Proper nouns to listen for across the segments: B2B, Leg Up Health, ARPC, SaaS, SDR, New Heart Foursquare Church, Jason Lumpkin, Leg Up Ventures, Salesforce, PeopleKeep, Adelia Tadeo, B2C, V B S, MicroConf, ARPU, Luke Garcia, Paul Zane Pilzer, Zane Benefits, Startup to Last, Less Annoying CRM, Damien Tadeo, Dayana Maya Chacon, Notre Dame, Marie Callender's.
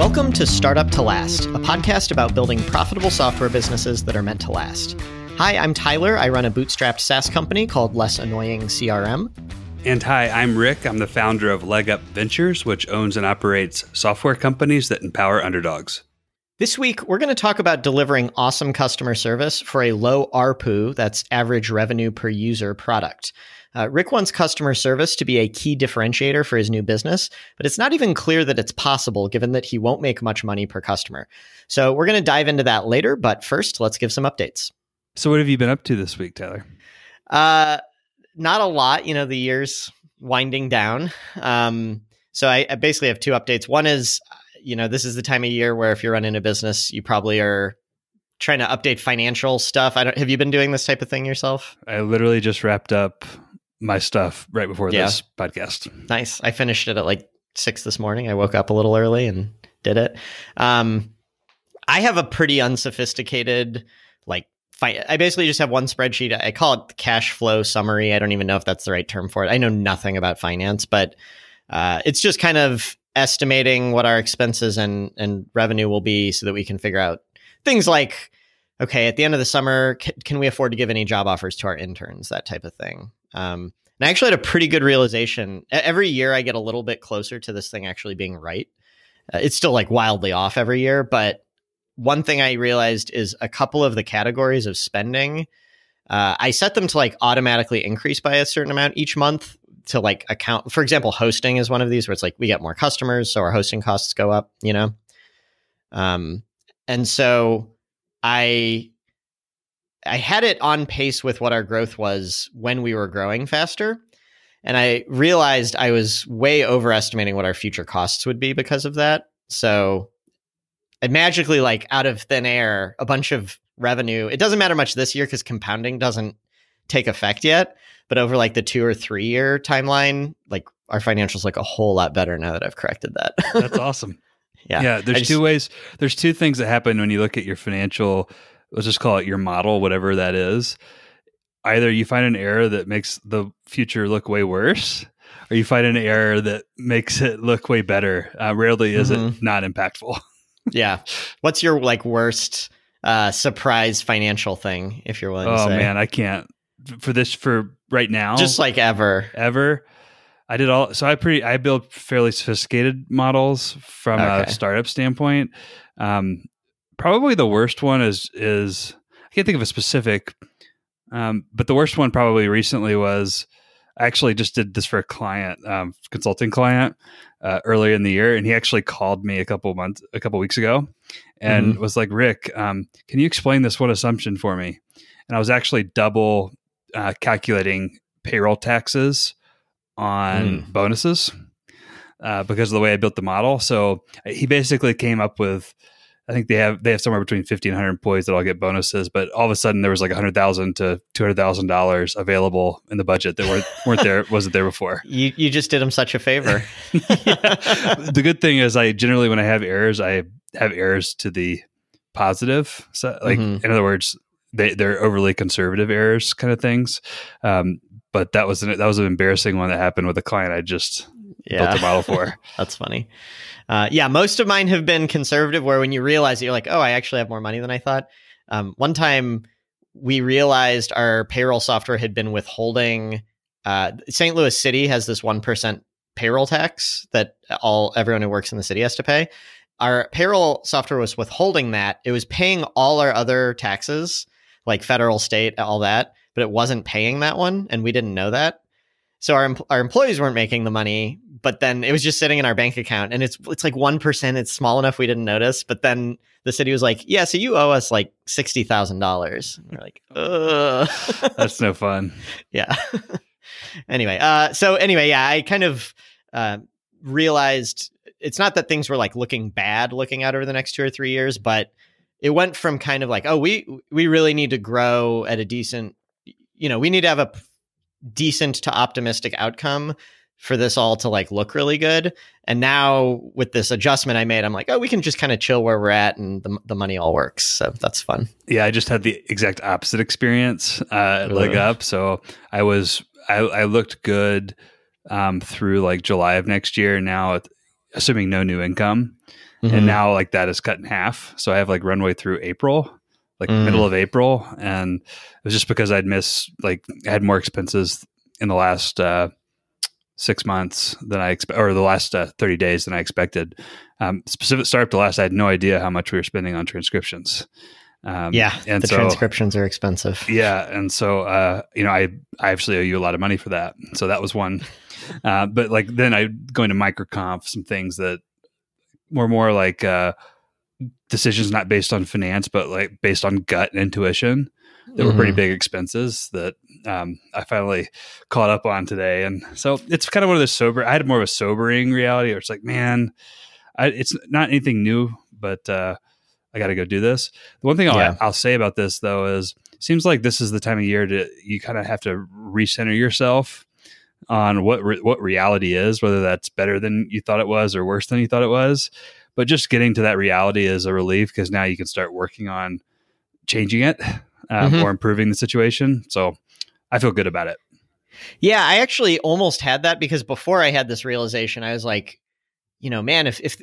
Welcome to Startup to Last, a podcast about building profitable software businesses that are meant to last. Hi, I'm Tyler. I run a bootstrapped SaaS company called Less Annoying CRM. And hi, I'm Rick. I'm the founder of Leg Up Ventures, which owns and operates software companies that empower underdogs. This week, we're going to talk about delivering awesome customer service for a low ARPU, that's average revenue per user, product. Rick wants customer service to be a key differentiator for his new business, but it's not even clear that it's possible given that he won't make much money per customer. So we're going to dive into that later, but first, let's give some updates. So what have you been up to this week, Tyler? Not a lot, the year's winding down. So I basically have two updates. One is, this is the time of year where if you're running a business, you probably are trying to update financial stuff. Have you been doing this type of thing yourself? I literally just wrapped up my stuff right before this podcast. Nice. I finished it at like 6 this morning. I woke up a little early and did it. I have a pretty unsophisticated, I basically just have one spreadsheet. I call it cash flow summary. I don't even know if that's the right term for it. I know nothing about finance, but it's just kind of estimating what our expenses and revenue will be so that we can figure out things like, okay, at the end of the summer, can we afford to give any job offers to our interns, that type of thing. And I actually had a pretty good realization. Every year I get a little bit closer to this thing actually being right. It's still wildly off every year, but one thing I realized is a couple of the categories of spending, I set them to automatically increase by a certain amount each month to account. For example, hosting is one of these where it's we get more customers, so our hosting costs go up, and so I had it on pace with what our growth was when we were growing faster. And I realized I was way overestimating what our future costs would be because of that. So it magically, out of thin air, a bunch of revenue. It doesn't matter much this year because compounding doesn't take effect yet. But over the 2 or 3 year timeline, our financials look a whole lot better now that I've corrected that. That's awesome. Yeah. There's two things that happen when you look at your financial, let's just call it your model, whatever that is. Either you find an error that makes the future look way worse, or you find an error that makes it look way better. Rarely is it not impactful. Yeah. What's your worst surprise financial thing, if you're willing to say? Oh man, I can't for right now. Just ever. I did all. So I build fairly sophisticated models from a startup standpoint. Probably the worst one is I can't think of a specific, but the worst one probably recently was, I actually just did this for a client, consulting client, earlier in the year, and he actually called me a couple weeks ago, and was like, "Rick, can you explain this one assumption for me?" And I was actually double calculating payroll taxes on bonuses because of the way I built the model. So he basically came up with, I think they have somewhere between 50 and 100 employees that all get bonuses, but all of a sudden there was $100,000 to $200,000 available in the budget that wasn't there before. You just did them such a favor. The good thing is I generally, when I have errors to the positive. So in other words, they're overly conservative errors kind of things. But that was an embarrassing one that happened with a client I just built a model for. That's funny. Most of mine have been conservative, where when you realize that you're I actually have more money than I thought. One time we realized our payroll software had been withholding. St. Louis City has this 1% payroll tax that everyone who works in the city has to pay. Our payroll software was withholding that. It was paying all our other taxes, like federal, state, all that, but it wasn't paying that one, and we didn't know that. So our employees weren't making the money, but then it was just sitting in our bank account, and it's 1%. It's small enough we didn't notice, but then the city was like, "Yeah, so you owe us $60,000." And we're like, "Ugh, that's no fun." Yeah. Anyway, I kind of realized it's not that things were looking bad, looking out over the next 2 or 3 years, but it went from kind of we really need to grow at a decent, we need to have a decent to optimistic outcome for this all to look really good. And now with this adjustment I made, I'm we can just kind of chill where we're at, and the money all works. So that's fun. Yeah. I just had the exact opposite experience, at Leg Up. So I looked good, through July of next year. Now assuming no new income, Mm-hmm. And now like that is cut in half. So I have like runway through April, like middle of April. And it was just because I'd missed, like I had more expenses in the last 6 months than I expect, or the last 30 days than I expected. Specific Startup to Last, I had no idea how much we were spending on transcriptions. And the transcriptions are expensive. Yeah. And so, I actually owe you a lot of money for that. So that was one. But like, then I go into MicroConf, some things that were more like decisions not based on finance, but like based on gut and intuition that were pretty big expenses that I finally caught up on today. And so it's kind of one of those sober, I had more of a sobering reality where it's like, man, it's not anything new, but, I got to go do this. The one thing I'll say about this, though, is it seems like this is the time of year you kind of have to recenter yourself on what reality is, whether that's better than you thought it was or worse than you thought it was. But just getting to that reality is a relief because now you can start working on changing it or improving the situation. So I feel good about it. Yeah, I actually almost had that because before I had this realization, I was like, you know, man, if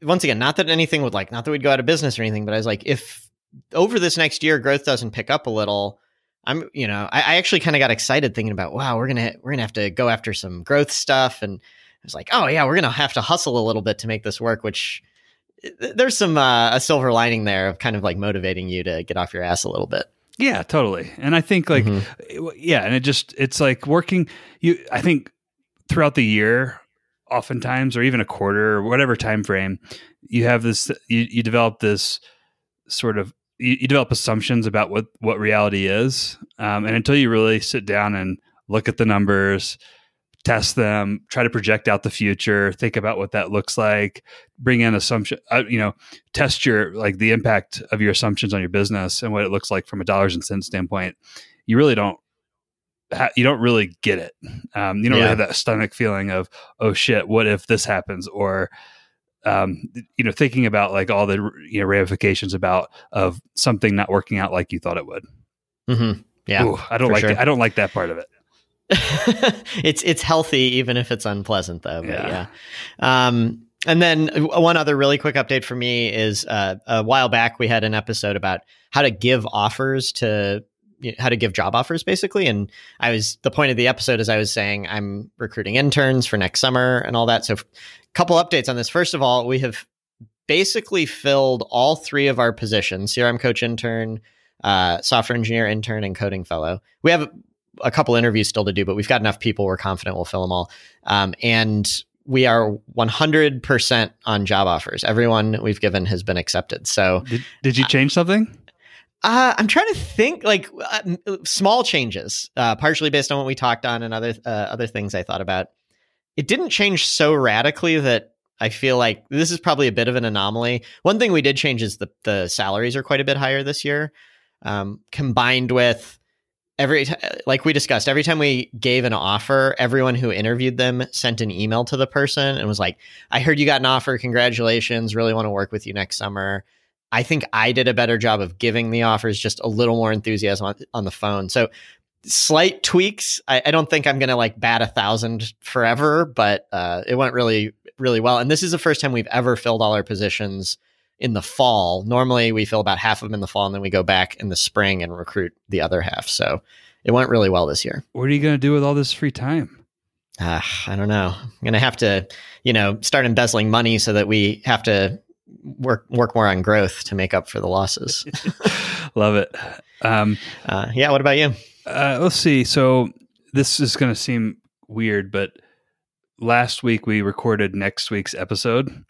once again, not that we'd go out of business or anything, but I was like, if over this next year growth doesn't pick up a little, I actually kind of got excited thinking about, wow, we're gonna have to go after some growth stuff, and I was like, oh yeah, we're gonna have to hustle a little bit to make this work. Which there's some a silver lining there of kind of like motivating you to get off your ass a little bit. Yeah, totally. And I think like and it's like working. I think throughout the year, oftentimes, or even a quarter or whatever time frame, you have this. You develop this sort of. You develop assumptions about what reality is, and until you really sit down and look at the numbers, test them, try to project out the future, think about what that looks like, bring in assumption. Test your the impact of your assumptions on your business and what it looks like from a dollars and cents standpoint. You really don't. You don't really get it. You don't really have that stomach feeling of, oh shit, what if this happens? Or, thinking about like all the ramifications of something not working out like you thought it would. Mm-hmm. Yeah. Ooh, I don't like that part of it. It's healthy, even if it's unpleasant though. But yeah. And then one other really quick update for me is a while back, we had an episode about how to give offers to job offers basically. And the point of the episode is I was saying I'm recruiting interns for next summer and all that. So couple updates on this. First of all, we have basically filled all three of our positions, CRM coach intern, software engineer intern, and coding fellow. We have a couple interviews still to do, but we've got enough people. We're confident we'll fill them all. And we are 100% on job offers. Everyone we've given has been accepted. So did you change something? I'm trying to think small changes, partially based on what we talked on and other things I thought about. It didn't change so radically that I feel like this is probably a bit of an anomaly. One thing we did change is the salaries are quite a bit higher this year, combined with we discussed, every time we gave an offer, everyone who interviewed them sent an email to the person and was like, I heard you got an offer. Congratulations. Really want to work with you next summer. I think I did a better job of giving the offers, just a little more enthusiasm on the phone. So slight tweaks. I don't think I'm going to bat 1,000 forever, but it went really, really well. And this is the first time we've ever filled all our positions in the fall. Normally we fill about half of them in the fall and then we go back in the spring and recruit the other half. So it went really well this year. What are you going to do with all this free time? I don't know. I'm going to have to, start embezzling money so that we have to work more on growth to make up for the losses. Love it. What about you? Let's see. So this is going to seem weird, but last week we recorded next week's episode.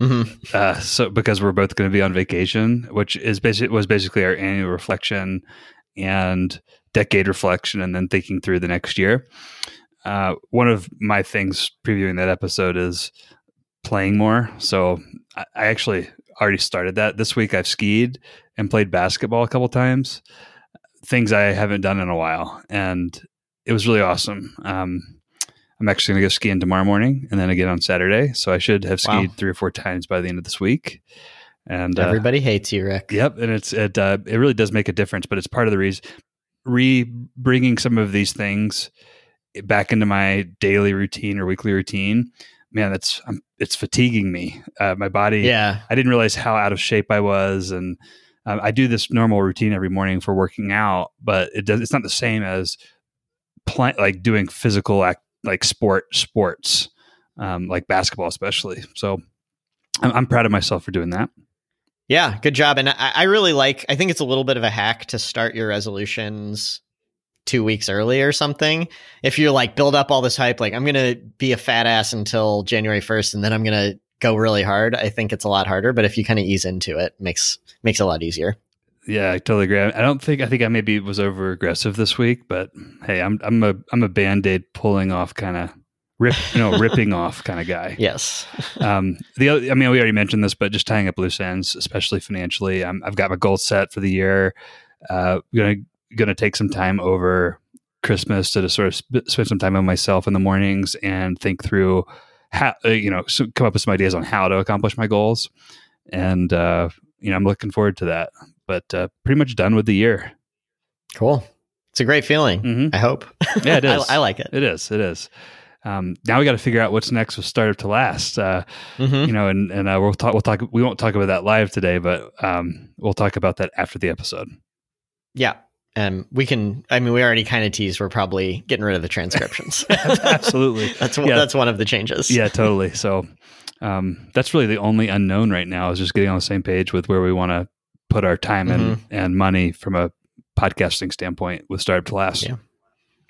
Mm-hmm. So because we're both going to be on vacation, which was basically our annual reflection and decade reflection, and then thinking through the next year. One of my things previewing that episode is playing more. So I actually already started that. This week I've skied and played basketball a couple times, things I haven't done in a while. And it was really awesome. I'm actually going to go skiing tomorrow morning and then again on Saturday. So I should have skied 3 or 4 times by the end of this week. And everybody hates you, Rick. Yep. And it really does make a difference, but it's part of the reason bringing some of these things back into my daily routine or weekly routine man, it's fatiguing me. My body, I didn't realize how out of shape I was. And I do this normal routine every morning for working out, but it's not the same as like doing physical like sports, like basketball, especially. So I'm proud of myself for doing that. Yeah. Good job. And I think it's a little bit of a hack to start your resolutions 2 weeks early or something. If you're like, build up all this hype, like I'm going to be a fat ass until January 1st, and then I'm going to go really hard. I think it's a lot harder, but if you kind of ease into it, makes it a lot easier. Yeah, I totally agree. I think I maybe was over aggressive this week, but hey, I'm a Band-Aid pulling off kind of ripping off kind of guy. Yes. We already mentioned this, but just tying up loose ends, especially financially. I've got my goals set for the year. Going to take some time over Christmas to just sort of spend some time on myself in the mornings and think through how, come up with some ideas on how to accomplish my goals. And, I'm looking forward to that, but pretty much done with the year. Cool. It's a great feeling. Mm-hmm. I hope. Yeah, it is. I like it. It is. Now we got to figure out what's next with Startup to Last, and we'll talk, we won't talk about that live today, but, we'll talk about that after the episode. Yeah. We already kind of teased, we're probably getting rid of the transcriptions. Absolutely. That's one of the changes. Yeah, totally. So, that's really the only unknown right now, is just getting on the same page with where we want to put our time and money from a podcasting standpoint with Startup to Last. Yeah.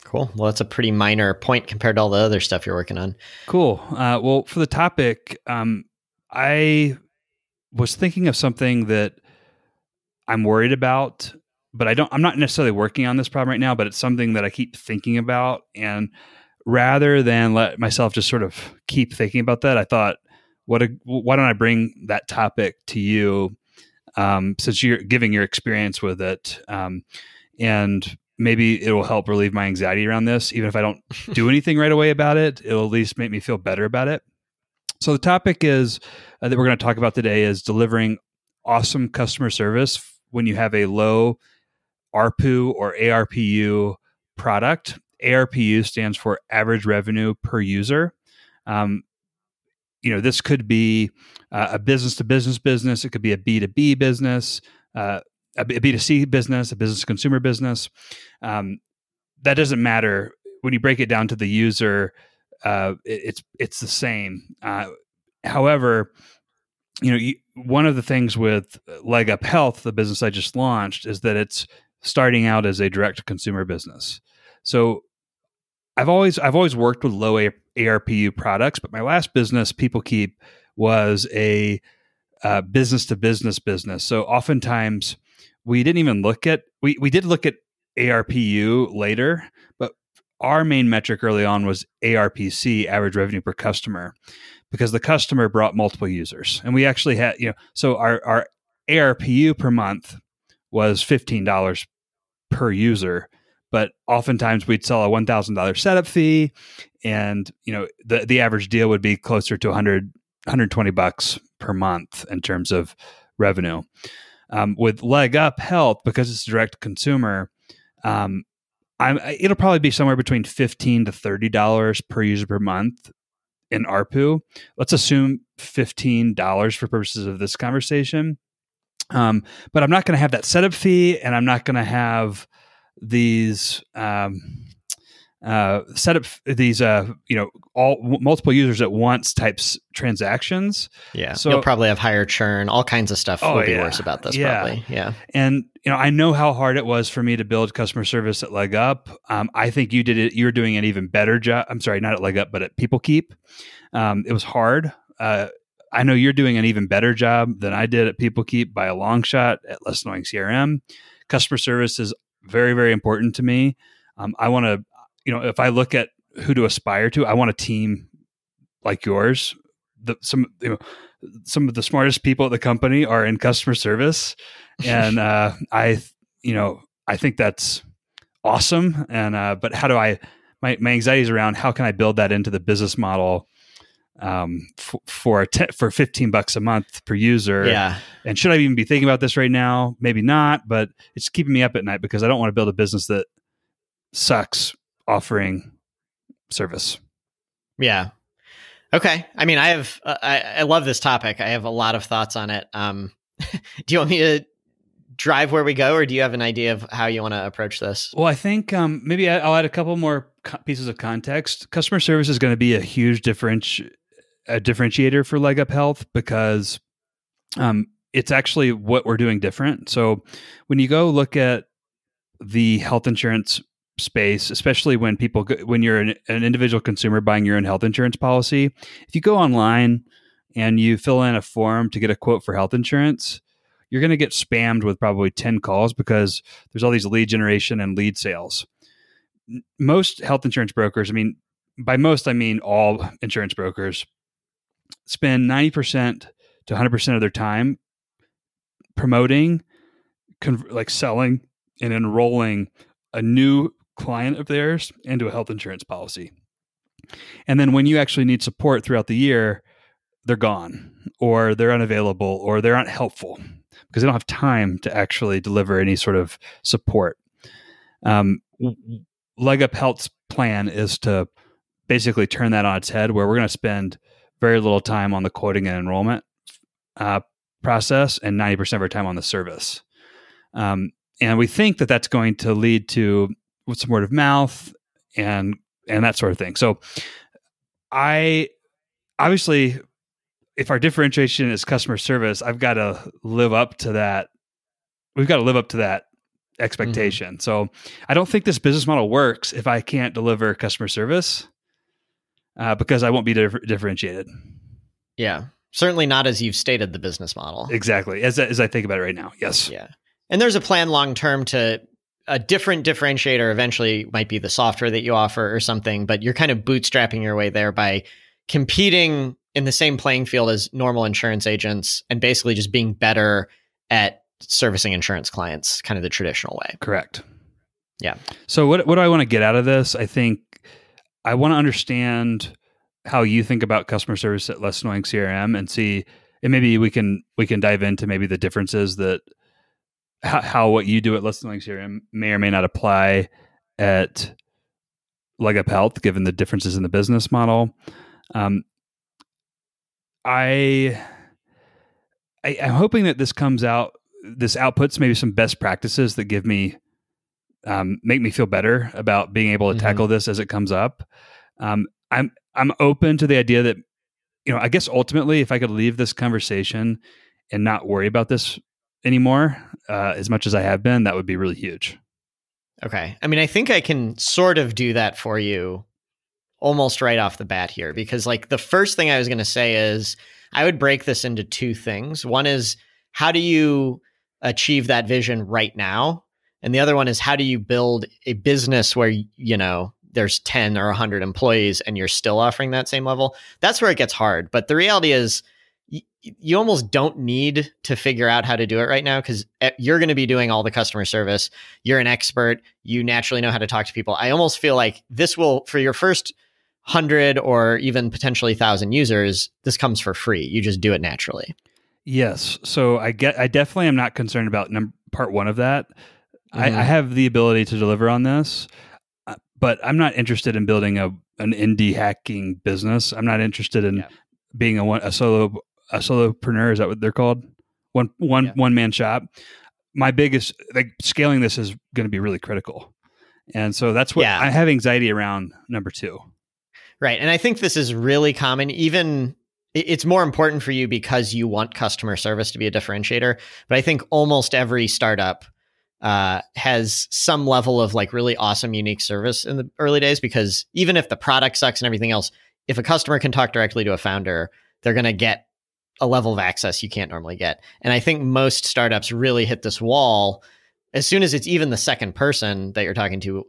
Cool. Well, that's a pretty minor point compared to all the other stuff you're working on. Cool. Well, for the topic, I was thinking of something that I'm worried about, but I'm not necessarily working on this problem right now, but it's something that I keep thinking about. And rather than let myself just sort of keep thinking about that, I thought, why don't I bring that topic to you, since you're giving your experience with it, and maybe it will help relieve my anxiety around this. Even if I don't do anything right away about it, it'll at least make me feel better about it. So the topic is that we're going to talk about today is delivering awesome customer service when you have a low ARPU or ARPU product. ARPU stands for average revenue per user. This could be a business-to-business business. It could be a B2B business, a B2C business, a business-to-consumer business. That doesn't matter. When you break it down to the user, it's the same. However, one of the things with Leg Up Health, the business I just launched, is that it's starting out as a direct-to-consumer business. So I've always worked with low ARPU products, but my last business, PeopleKeep, was a business-to-business business. So oftentimes we didn't even look at, we did look at ARPU later, but our main metric early on was ARPC, average revenue per customer, because the customer brought multiple users. And we actually had, so our ARPU per month was $15 per user, but oftentimes we'd sell a $1,000 setup fee, and the average deal would be closer to $120 per month in terms of revenue. With Leg Up Health, because it's direct consumer, it'll probably be somewhere between $15 to $30 per user per month in ARPU. Let's assume $15 for purposes of this conversation. But I'm not going to have that setup fee, and I'm not going to have these all multiple users at once types transactions. Yeah. So you'll probably have higher churn, all kinds of stuff will be worse about this probably. Yeah. And I know how hard it was for me to build customer service at Leg Up. I think you did it. You're doing an even better job. I'm sorry, not at Leg Up, but at PeopleKeep. It was hard. I know you're doing an even better job than I did at PeopleKeep by a long shot at Less Annoying CRM. Customer service is very, very important to me. I want to, if I look at who to aspire to, I want a team like yours. Some of the smartest people at the company are in customer service, and I think that's awesome. And but how do I? My anxiety is around how can I build that into the business model for $15 a month per user? Yeah. And should I even be thinking about this right now? Maybe not, but it's keeping me up at night because I don't want to build a business that sucks offering service. Yeah. Okay. I mean, I have, I love this topic. I have a lot of thoughts on it. Do you want me to drive where we go, or do you have an idea of how you want to approach this? Well, I think maybe I'll add a couple more pieces of context. Customer service is going to be a huge differentiator for Leg Up Health, because it's actually what we're doing different. So when you go look at the health insurance space, especially when you're an individual consumer buying your own health insurance policy, if you go online and you fill in a form to get a quote for health insurance, you're going to get spammed with probably 10 calls because there's all these lead generation and lead sales. Most health insurance brokers, I mean, by most, I mean all insurance brokers, spend 90% to 100% of their time promoting, like selling and enrolling a new client of theirs into a health insurance policy. And then when you actually need support throughout the year, they're gone, or they're unavailable, or they're not helpful because they don't have time to actually deliver any sort of support. Leg Up Health's plan is to basically turn that on its head, where we're going to spend very little time on the quoting and enrollment process and 90% of our time on the service. And we think that that's going to lead to some word of mouth and that sort of thing. So obviously, if our differentiation is customer service, I've got to live up to that. We've got to live up to that expectation. Mm-hmm. So I don't think this business model works if I can't deliver customer service, because I won't be differentiated. Yeah. Certainly not as you've stated the business model. Exactly. As I think about it right now. Yes. Yeah. And there's a plan long-term to a different differentiator eventually might be the software that you offer or something, but you're kind of bootstrapping your way there by competing in the same playing field as normal insurance agents and basically just being better at servicing insurance clients, kind of the traditional way. Correct. Yeah. So what do I want to get out of this? I think I want to understand how you think about customer service at Less Annoying CRM and see, and maybe we can dive into maybe the differences that how what you do at Less Annoying CRM may or may not apply at Leg Up Health, given the differences in the business model. I'm hoping that this outputs maybe some best practices that give me, make me feel better about being able to tackle this as it comes up. I'm open to the idea that, you know, I guess ultimately if I could leave this conversation and not worry about this anymore, as much as I have been, that would be really huge. Okay. I mean, I think I can sort of do that for you almost right off the bat here, because like the first thing I was going to say is I would break this into two things. One is, how do you achieve that vision right now? And the other one is, how do you build a business where, you know, there's 10 or 100 employees and you're still offering that same level? That's where it gets hard. But the reality is you almost don't need to figure out how to do it right now, because you're going to be doing all the customer service. You're an expert. You naturally know how to talk to people. I almost feel like this will, for your first 100 or even potentially 1,000 users, this comes for free. You just do it naturally. Yes. So I definitely am not concerned about part one of that. Mm-hmm. I have the ability to deliver on this, but I'm not interested in building an indie hacking business. I'm not interested in being a solopreneur. Is that what they're called? One man shop. My biggest, like, scaling this is going to be really critical. And so that's what I have anxiety around number two. Right. And I think this is really common. Even it's more important for you because you want customer service to be a differentiator. But I think almost every startup has some level of like really awesome, unique service in the early days, because even if the product sucks and everything else, if a customer can talk directly to a founder, they're going to get a level of access you can't normally get. And I think most startups really hit this wall as soon as it's even the second person that you're talking to.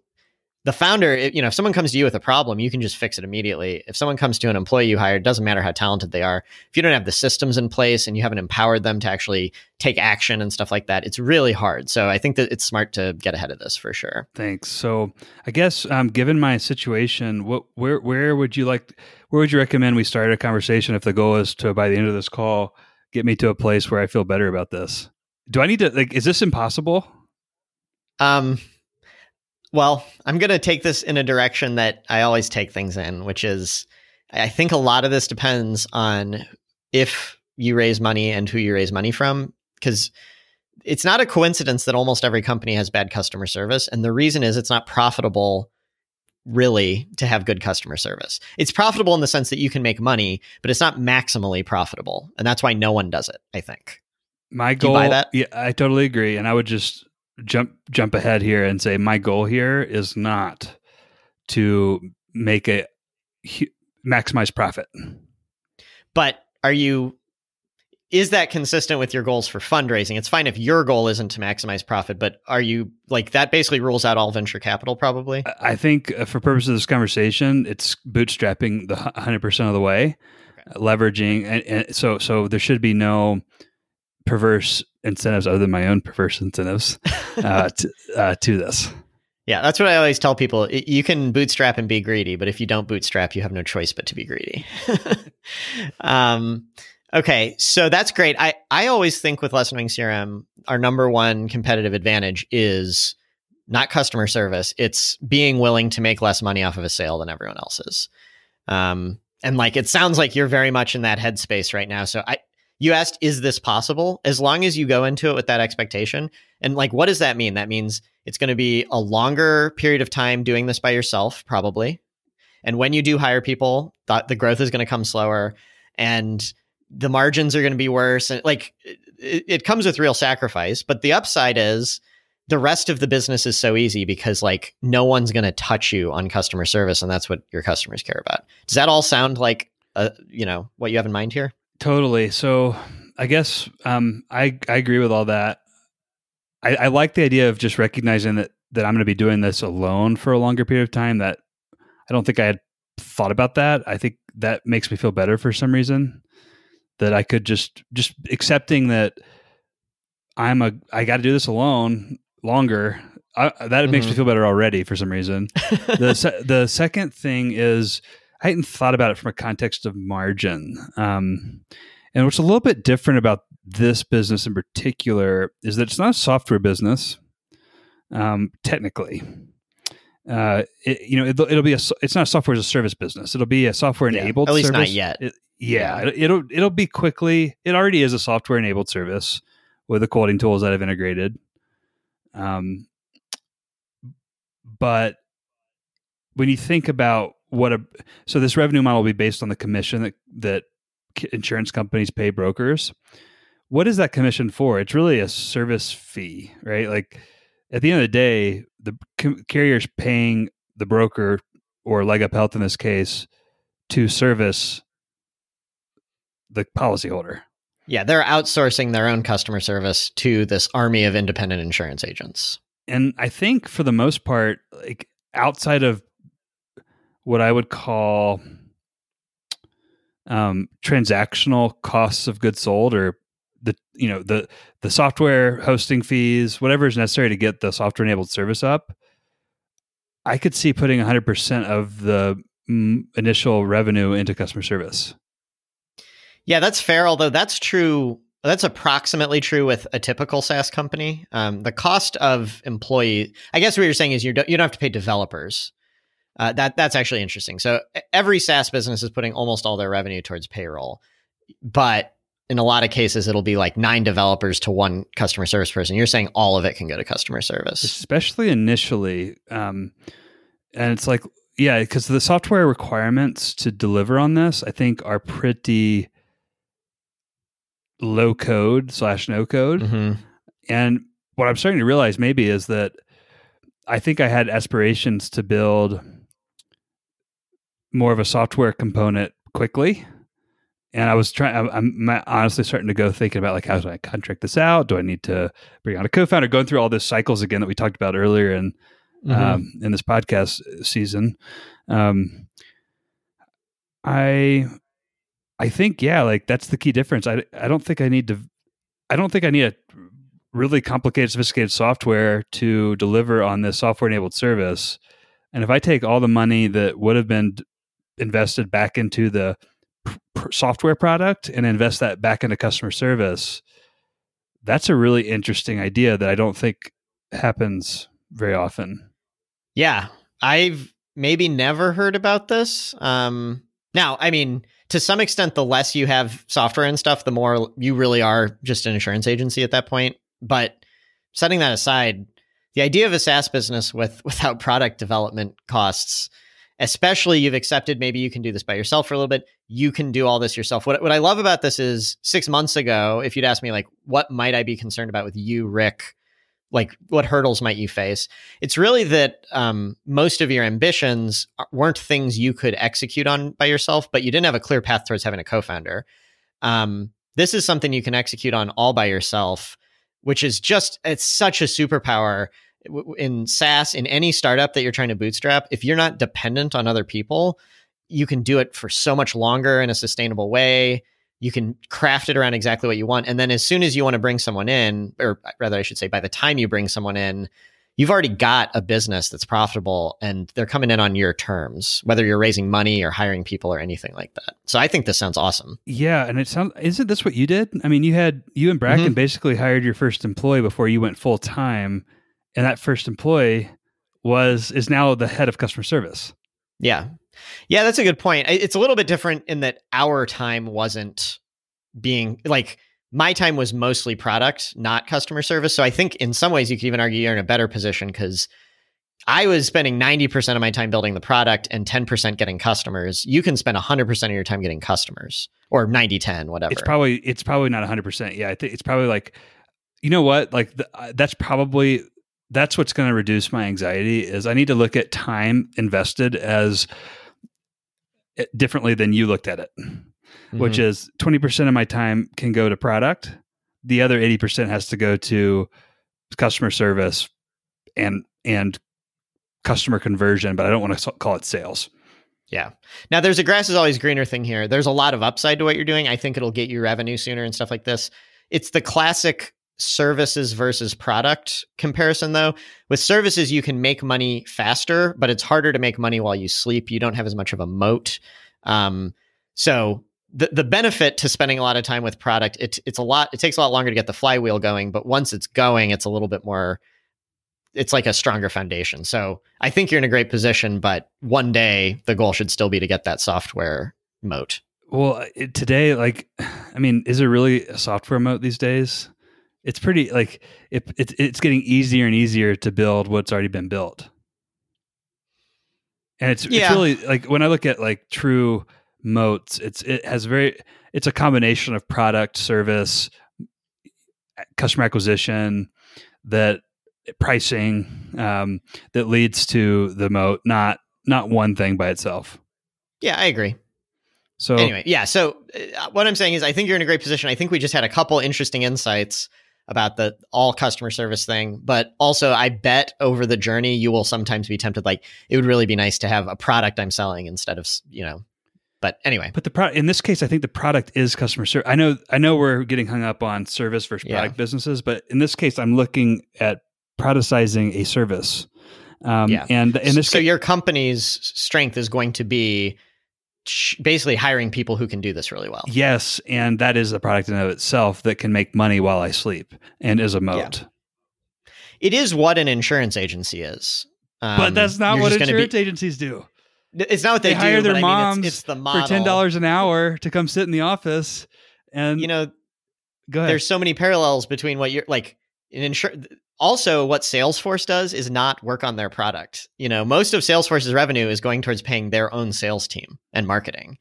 The founder, you know, if someone comes to you with a problem, you can just fix it immediately. If someone comes to an employee you hired, it doesn't matter how talented they are. If you don't have the systems in place and you haven't empowered them to actually take action and stuff like that, it's really hard. So I think that it's smart to get ahead of this for sure. Thanks. So I guess given my situation, where would you recommend we start a conversation if the goal is to, by the end of this call, get me to a place where I feel better about this? Do I need to, like, is this impossible? Well, I'm going to take this in a direction that I always take things in, which is I think a lot of this depends on if you raise money and who you raise money from, because it's not a coincidence that almost every company has bad customer service. And the reason is it's not profitable really to have good customer service. It's profitable in the sense that you can make money, but it's not maximally profitable. And that's why no one does it, I think. My goal, do you buy that? Yeah, I totally agree. And I would just jump ahead here and say my goal here is not to make a maximize profit. But is that consistent with your goals for fundraising? It's fine if your goal isn't to maximize profit, but are you like that basically rules out all venture capital probably? I think for purposes of this conversation, it's bootstrapping the 100% of the way, okay, leveraging. And so there should be no perverse incentives other than my own perverse incentives to this. Yeah, that's what I always tell people. You can bootstrap and be greedy, but if you don't bootstrap, you have no choice but to be greedy. Okay, so that's great. I always think with Less Annoying CRM, our number one competitive advantage is not customer service. It's being willing to make less money off of a sale than everyone else's. And like it sounds like you're very much in that headspace right now. So you asked, is this possible? As long as you go into it with that expectation. And like, what does that mean? That means it's going to be a longer period of time doing this by yourself, probably. And when you do hire people, the growth is going to come slower. And the margins are going to be worse. And like it comes with real sacrifice, but the upside is the rest of the business is so easy because like no one's going to touch you on customer service. And that's what your customers care about. Does that all sound like, what you have in mind here? Totally. So I guess, I agree with all that. I like the idea of just recognizing that I'm going to be doing this alone for a longer period of time. That I don't think I had thought about that. I think that makes me feel better for some reason. That I could just accepting that I got to do this alone longer. That makes me feel better already for some reason. The second thing is I hadn't thought about it from a context of margin. And what's a little bit different about this business in particular is that it's not a software business. Technically, it's not a software as a service business. It'll be a software enabled service. At least not yet. It'll be quickly. It already is a software enabled service with the quoting tools that I've integrated. But when you think about so this revenue model will be based on the commission that insurance companies pay brokers. What is that commission for? It's really a service fee, right? Like at the end of the day, the carrier's paying the broker or Leg Up Health in this case to service the policyholder. Yeah, they're outsourcing their own customer service to this army of independent insurance agents. And I think for the most part, like outside of what I would call transactional costs of goods sold or the software hosting fees, whatever is necessary to get the software enabled service up, I could see putting 100% of the initial revenue into customer service. Yeah, that's fair. Although that's true. That's approximately true with a typical SaaS company. The cost of employee, I guess what you're saying is you don't have to pay developers. That's actually interesting. So every SaaS business is putting almost all their revenue towards payroll, but in a lot of cases, it'll be like 9 developers to 1 customer service person. You're saying all of it can go to customer service, especially initially. And it's like, yeah, because the software requirements to deliver on this, I think, are pretty low code / no code. Mm-hmm. And what I'm starting to realize maybe is that I think I had aspirations to build more of a software component quickly. And I was I'm honestly starting to go thinking about like, how do I contract this out? Do I need to bring on a co-founder? Going through all those cycles again that we talked about earlier in this podcast season. I think, yeah, like that's the key difference. I don't think I need a really complicated, sophisticated software to deliver on this software enabled service. And if I take all the money that would have been invested back into the software product and invest that back into customer service, that's a really interesting idea that I don't think happens very often. Yeah. I've maybe never heard about this. Now, I mean, to some extent, the less you have software and stuff, the more you really are just an insurance agency at that point. But setting that aside, the idea of a SaaS business without product development costs, especially you've accepted maybe you can do this by yourself for a little bit, you can do all this yourself. What I love about this is 6 months ago, if you'd asked me, like, what might I be concerned about with you, Rick? Like, what hurdles might you face? It's really that most of your ambitions weren't things you could execute on by yourself, but you didn't have a clear path towards having a co-founder. This is something you can execute on all by yourself, which is just, it's such a superpower in SaaS, in any startup that you're trying to bootstrap. If you're not dependent on other people, you can do it for so much longer in a sustainable way. You can craft it around exactly what you want. And then as soon as you want to bring someone in, or rather I should say, by the time you bring someone in, you've already got a business that's profitable and they're coming in on your terms, whether you're raising money or hiring people or anything like that. So I think this sounds awesome. Yeah. And isn't this what you did? I mean, you and Bracken basically hired your first employee before you went full time. And that first employee is now the head of customer service. Yeah. Yeah, that's a good point. It's a little bit different in that our time wasn't being, like, my time was mostly product, not customer service. So I think in some ways you could even argue you're in a better position because I was spending 90% of my time building the product and 10% getting customers. You can spend 100% of your time getting customers, or 90-10, whatever. It's probably not 100%. Yeah, I think it's probably like, you know what? Like that's what's going to reduce my anxiety is I need to look at time invested as differently than you looked at it, which is 20% of my time can go to product. The other 80% has to go to customer service and customer conversion, but I don't want to call it sales. Yeah. Now there's a grass is always greener thing here. There's a lot of upside to what you're doing. I think it'll get you revenue sooner and stuff like this. It's the classic services versus product comparison, though. With services, you can make money faster, but it's harder to make money while you sleep. You don't have as much of a moat. So the benefit to spending a lot of time with product, it takes a lot longer to get the flywheel going, but once it's going, it's a little bit more, it's like a stronger foundation. So I think you're in a great position, but one day the goal should still be to get that software moat. Well, today, like, I mean, is there really a software moat these days? It's pretty, like, it's getting easier and easier to build what's already been built. And it's really, like, when I look at, like, true moats, it's a combination of product, service, customer acquisition, that pricing, that leads to the moat, not one thing by itself. Yeah, I agree. So anyway, yeah. So what I'm saying is I think you're in a great position. I think we just had a couple interesting insights about the all customer service thing, but also I bet over the journey, you will sometimes be tempted, like, it would really be nice to have a product I'm selling instead of, you know, but anyway. But in this case, I think the product is customer service. I know we're getting hung up on service versus product businesses, but in this case, I'm looking at productizing a service. And your company's strength is going to be basically hiring people who can do this really well. Yes. And that is the product in and of itself that can make money while I sleep and is a moat. Yeah. It is what an insurance agency is. But that's not what insurance agencies do. It's not what they do. They hire their moms it's the model. For $10 an hour to come sit in the office. And, you know, go ahead. There's so many parallels between what you're like in insurance. Also, what Salesforce does is not work on their product. You know, most of Salesforce's revenue is going towards paying their own sales team and marketing.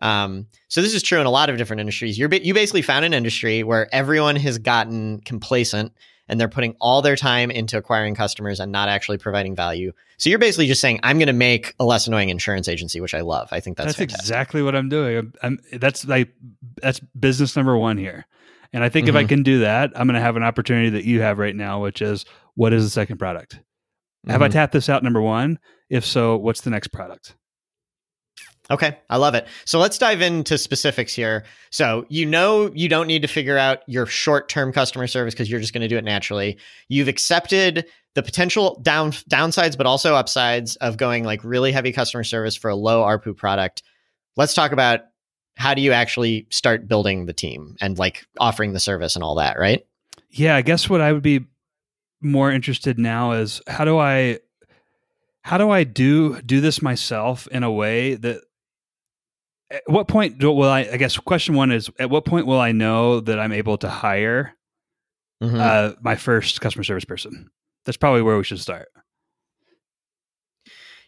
So this is true in a lot of different industries. You basically found an industry where everyone has gotten complacent and they're putting all their time into acquiring customers and not actually providing value. So you're basically just saying, I'm going to make a less annoying insurance agency, which I love. I think that's fantastic. Exactly what I'm doing. That's business number one here. And I think if I can do that, I'm going to have an opportunity that you have right now, which is, what is the second product? Have I tapped this out, number one? If so, what's the next product? Okay, I love it. So let's dive into specifics here. So you know you don't need to figure out your short-term customer service because you're just going to do it naturally. You've accepted the potential downsides, but also upsides of going, like, really heavy customer service for a low ARPU product. Let's talk about, how do you actually start building the team and, like, offering the service and all that, right? Yeah, I guess what I would be more interested now is how do I do this myself in a way that At what point will I guess question one is, at what point will I know that I'm able to hire my first customer service person? That's probably where we should start.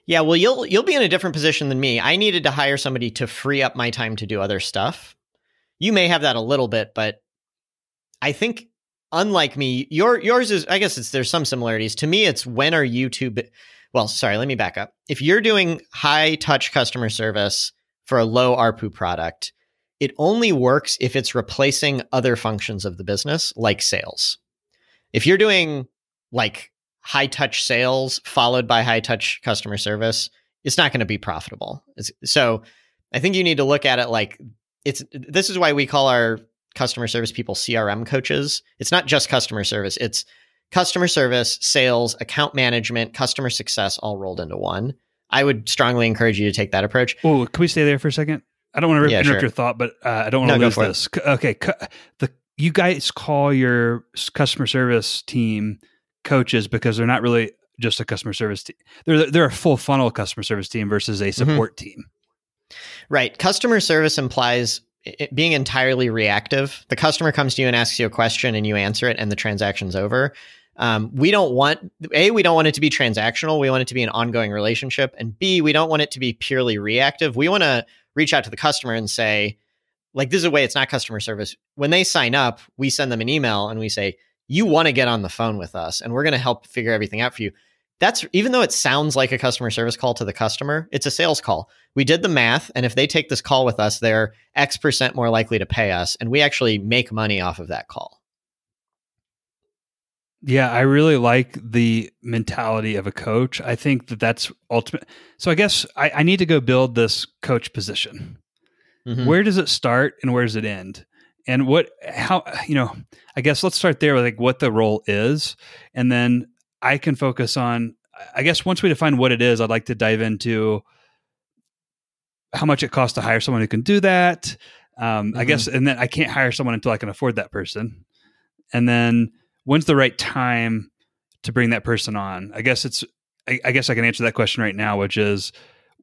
Yeah, well, you'll be in a different position than me. I needed to hire somebody to free up my time to do other stuff. You may have that a little bit, but I think, unlike me, yours is, I guess there's some similarities. To me, it's when are you too big? Well, sorry, let me back up. If you're doing high touch customer service for a low ARPU product, it only works if it's replacing other functions of the business, like sales. If you're doing like high touch sales followed by high touch customer service, it's not going to be profitable. So I think you need to look at it like this is why we call our customer service people CRM coaches. It's not just customer service. It's customer service, sales, account management, customer success, all rolled into one. I would strongly encourage you to take that approach. Oh, can we stay there for a second? I don't want to interrupt your thought, but I don't want to lose this. Okay. You guys call your customer service team coaches because they're not really just a customer service team. They're a full funnel customer service team versus a support team. Right. Customer service implies being entirely reactive. The customer comes to you and asks you a question and you answer it and the transaction's over. We don't want it to be transactional. We want it to be an ongoing relationship. And B, we don't want it to be purely reactive. We want to reach out to the customer and say, like, this is a way it's not customer service. When they sign up, we send them an email and we say, you want to get on the phone with us and we're going to help figure everything out for you. That's, even though it sounds like a customer service call to the customer, it's a sales call. We did the math. And if they take this call with us, they're X% more likely to pay us. And we actually make money off of that call. Yeah, I really like the mentality of a coach. I think that's ultimate. So I guess I need to go build this coach position. Mm-hmm. Where does it start and where does it end? And I guess let's start there with like what the role is. And then I can focus on, I guess once we define what it is, I'd like to dive into how much it costs to hire someone who can do that. I guess, and then I can't hire someone until I can afford that person. And then when's the right time to bring that person on? I guess I can answer that question right now, which is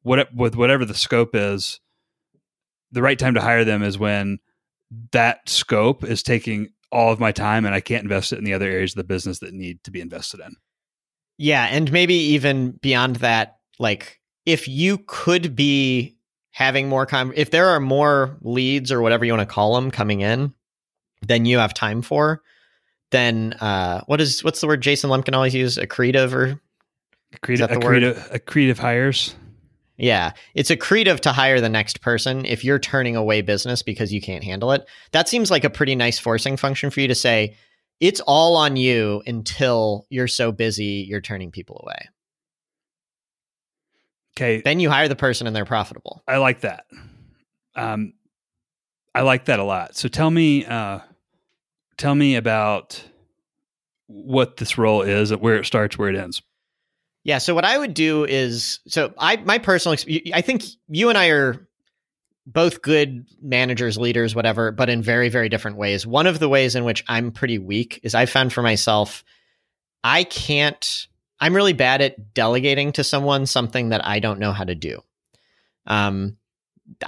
with whatever the scope is, the right time to hire them is when that scope is taking all of my time and I can't invest it in the other areas of the business that need to be invested in. Yeah. And maybe even beyond that, like if you could be having more if there are more leads or whatever you want to call them coming in than you have time for, then what's the word Jason Lumpkin always uses? Accretive hires. Yeah. It's accretive to hire the next person if you're turning away business because you can't handle it. That seems like a pretty nice forcing function for you to say, it's all on you until you're so busy you're turning people away. Okay. Then you hire the person and they're profitable. I like that. I like that a lot. So tell me about what this role is, where it starts, where it ends. Yeah. So what I would do is, I think you and I are both good managers, leaders, whatever, but in very, very different ways. One of the ways in which I'm pretty weak is I found for myself, I'm really bad at delegating to someone something that I don't know how to do. I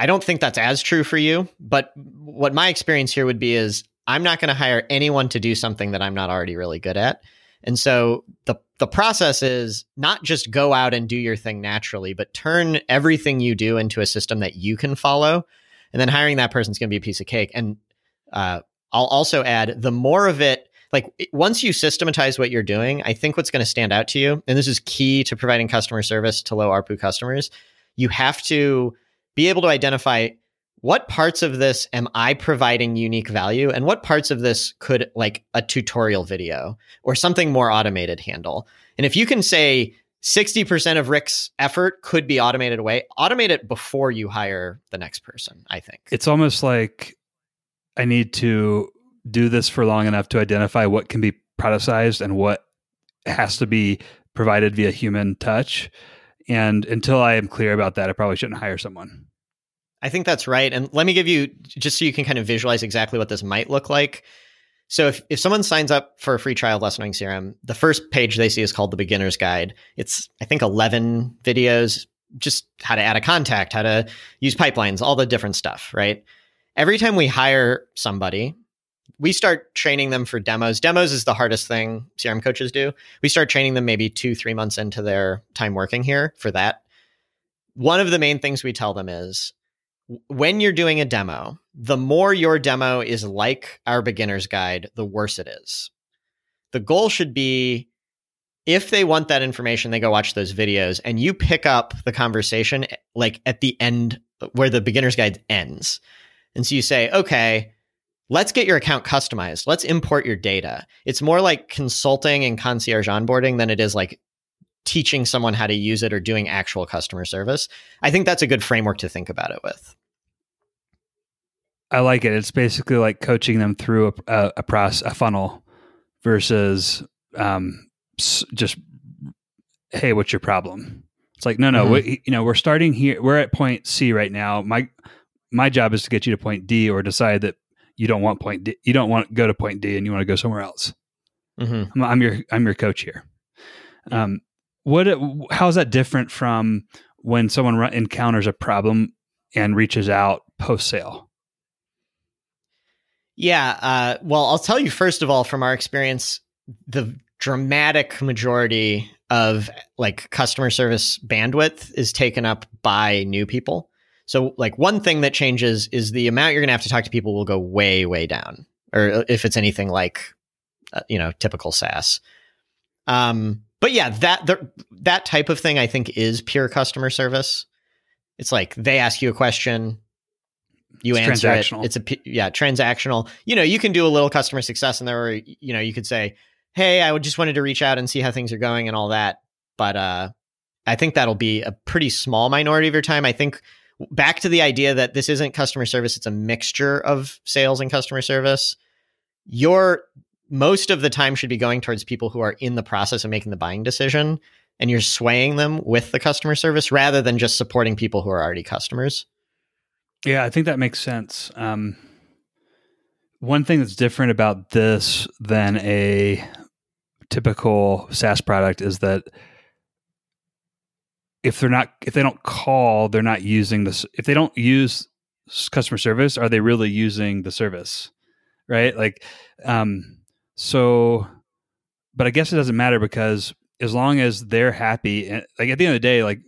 don't think that's as true for you, but what my experience here would be is I'm not going to hire anyone to do something that I'm not already really good at. And so the process is not just go out and do your thing naturally, but turn everything you do into a system that you can follow. And then hiring that person is going to be a piece of cake. And I'll also add, the more of it, like once you systematize what you're doing, I think what's going to stand out to you, and this is key to providing customer service to low ARPU customers, you have to be able to identify what parts of this am I providing unique value and what parts of this could like a tutorial video or something more automated handle. And if you can say 60% of Rick's effort could be automated away, automate it before you hire the next person, I think. It's almost like I need to do this for long enough to identify what can be productized and what has to be provided via human touch. And until I am clear about that, I probably shouldn't hire someone. I think that's right. And let me give you, just so you can kind of visualize exactly what this might look like. So if someone signs up for a free trial of Less Annoying CRM, the first page they see is called the Beginner's Guide. It's, I think, 11 videos, just how to add a contact, how to use pipelines, all the different stuff, right? Every time we hire somebody, we start training them for demos. Demos is the hardest thing CRM coaches do. We start training them maybe 2-3 months into their time working here for that. One of the main things we tell them is when you're doing a demo, the more your demo is like our beginner's guide, the worse it is. The goal should be, if they want that information, they go watch those videos and you pick up the conversation like at the end where the beginner's guide ends. And so you say, okay, let's get your account customized. Let's import your data. It's more like consulting and concierge onboarding than it is like teaching someone how to use it or doing actual customer service. I think that's a good framework to think about it with. I like it. It's basically like coaching them through a process, a funnel versus... just, hey, what's your problem? It's like, no, mm-hmm. We're starting here. We're at point C right now. My job is to get you to point D, or decide that you don't want point D. You don't want to go to point D and you want to go somewhere else. Mm-hmm. I'm your coach here. How is that different from when someone encounters a problem and reaches out post-sale? Yeah. Well, I'll tell you, first of all, from our experience, the dramatic majority of like customer service bandwidth is taken up by new people. So like one thing that changes is the amount you're going to have to talk to people will go way, way down, or if it's anything like, typical SaaS. But yeah, that type of thing I think is pure customer service. It's like they ask you a question, you answer it. It's transactional. You can do a little customer success in there where, you could say, hey, I just wanted to reach out and see how things are going and all that. But I think that'll be a pretty small minority of your time. I think back to the idea that this isn't customer service. It's a mixture of sales and customer service. Most of the time should be going towards people who are in the process of making the buying decision, and you're swaying them with the customer service rather than just supporting people who are already customers. Yeah, I think that makes sense. One thing that's different about this than a typical SaaS product is that if they don't use customer service, are they really using the service? Right? Like, but I guess it doesn't matter, because as long as they're happy, and like at the end of the day, like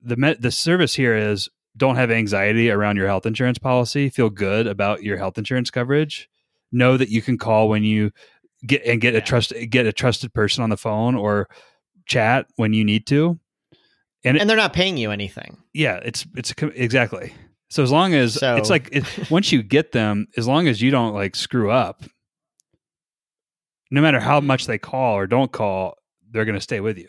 the service here is, don't have anxiety around your health insurance policy, feel good about your health insurance coverage, know that you can call when you get a trusted person on the phone or chat when you need to. And they're not paying you anything. Yeah, it's exactly. So as long as it's like, once you get them, as long as you don't like screw up, no matter how much they call or don't call, they're going to stay with you.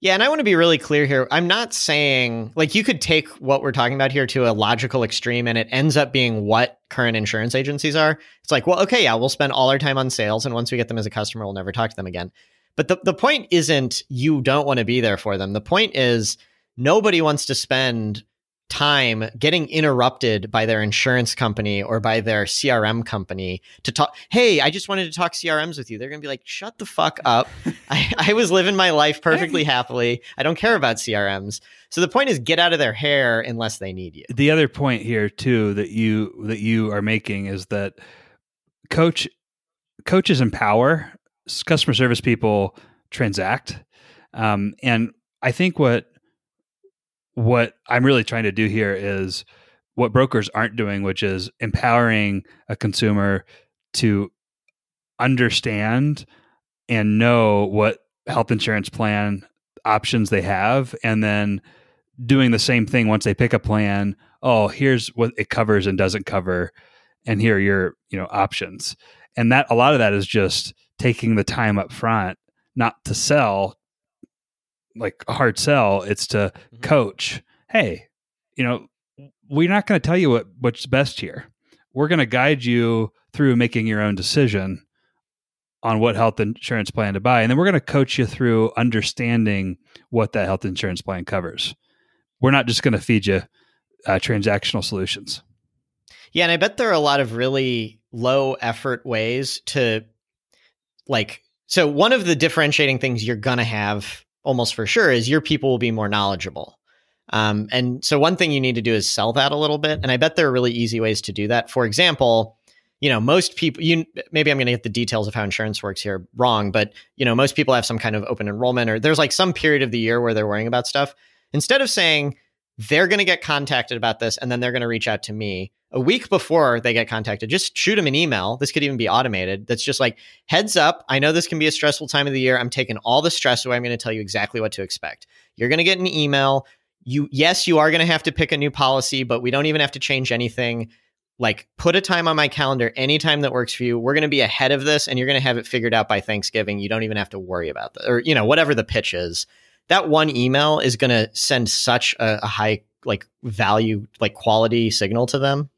Yeah, and I want to be really clear here. I'm not saying, like, you could take what we're talking about here to a logical extreme and it ends up being what current insurance agencies are. It's like, well, okay, yeah, we'll spend all our time on sales, and once we get them as a customer, we'll never talk to them again. But the point isn't you don't want to be there for them. The point is nobody wants to spend time getting interrupted by their insurance company or by their CRM company to talk. Hey, I just wanted to talk CRMs with you. They're going to be like, shut the fuck up. I was living my life perfectly happily. I don't care about CRMs. So the point is, get out of their hair unless they need you. The other point here too, that you are making is that coaches empower, customer service people transact. And I think what I'm really trying to do here is what brokers aren't doing, which is empowering a consumer to understand and know what health insurance plan options they have, and then doing the same thing once they pick a plan. Oh, here's what it covers and doesn't cover, and here are your options. And that a lot of that is just taking the time up front, not to sell, like a hard sell, it's to coach. Hey, we're not going to tell you what's best here. We're going to guide you through making your own decision on what health insurance plan to buy. And then we're going to coach you through understanding what that health insurance plan covers. We're not just going to feed you transactional solutions. Yeah. And I bet there are a lot of really low effort ways to so one of the differentiating things you're going to have almost for sure is your people will be more knowledgeable. And so one thing you need to do is sell that a little bit. And I bet there are really easy ways to do that. For example, you know, most people, maybe I'm going to get the details of how insurance works here wrong, but you know, most people have some kind of open enrollment, or there's like some period of the year where they're worrying about stuff. Instead of saying they're going to get contacted about this and then they're going to reach out to me a week before they get contacted, just shoot them an email. This could even be automated. That's just like, heads up, I know this can be a stressful time of the year. I'm taking all the stress away. I'm going to tell you exactly what to expect. You're going to get an email. You are going to have to pick a new policy, but we don't even have to change anything. Like, put a time on my calendar, any time that works for you. We're going to be ahead of this and you're going to have it figured out by Thanksgiving. You don't even have to worry about that, or, you know, whatever the pitch is. That one email is going to send such a high, like, value, like, quality signal to them.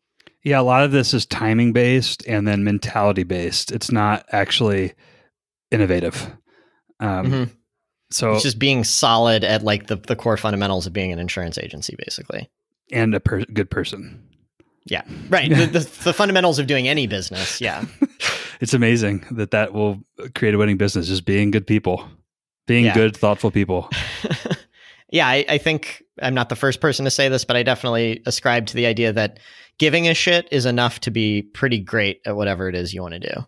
Yeah. A lot of this is timing based and then mentality based. It's not actually innovative. Mm-hmm. So it's just being solid at like the core fundamentals of being an insurance agency, basically. And a good person. Yeah. Right. The fundamentals of doing any business. Yeah. It's amazing that will create a winning business, just being good people, being good, thoughtful people. Yeah. I think I'm not the first person to say this, but I definitely ascribe to the idea that giving a shit is enough to be pretty great at whatever it is you want to do.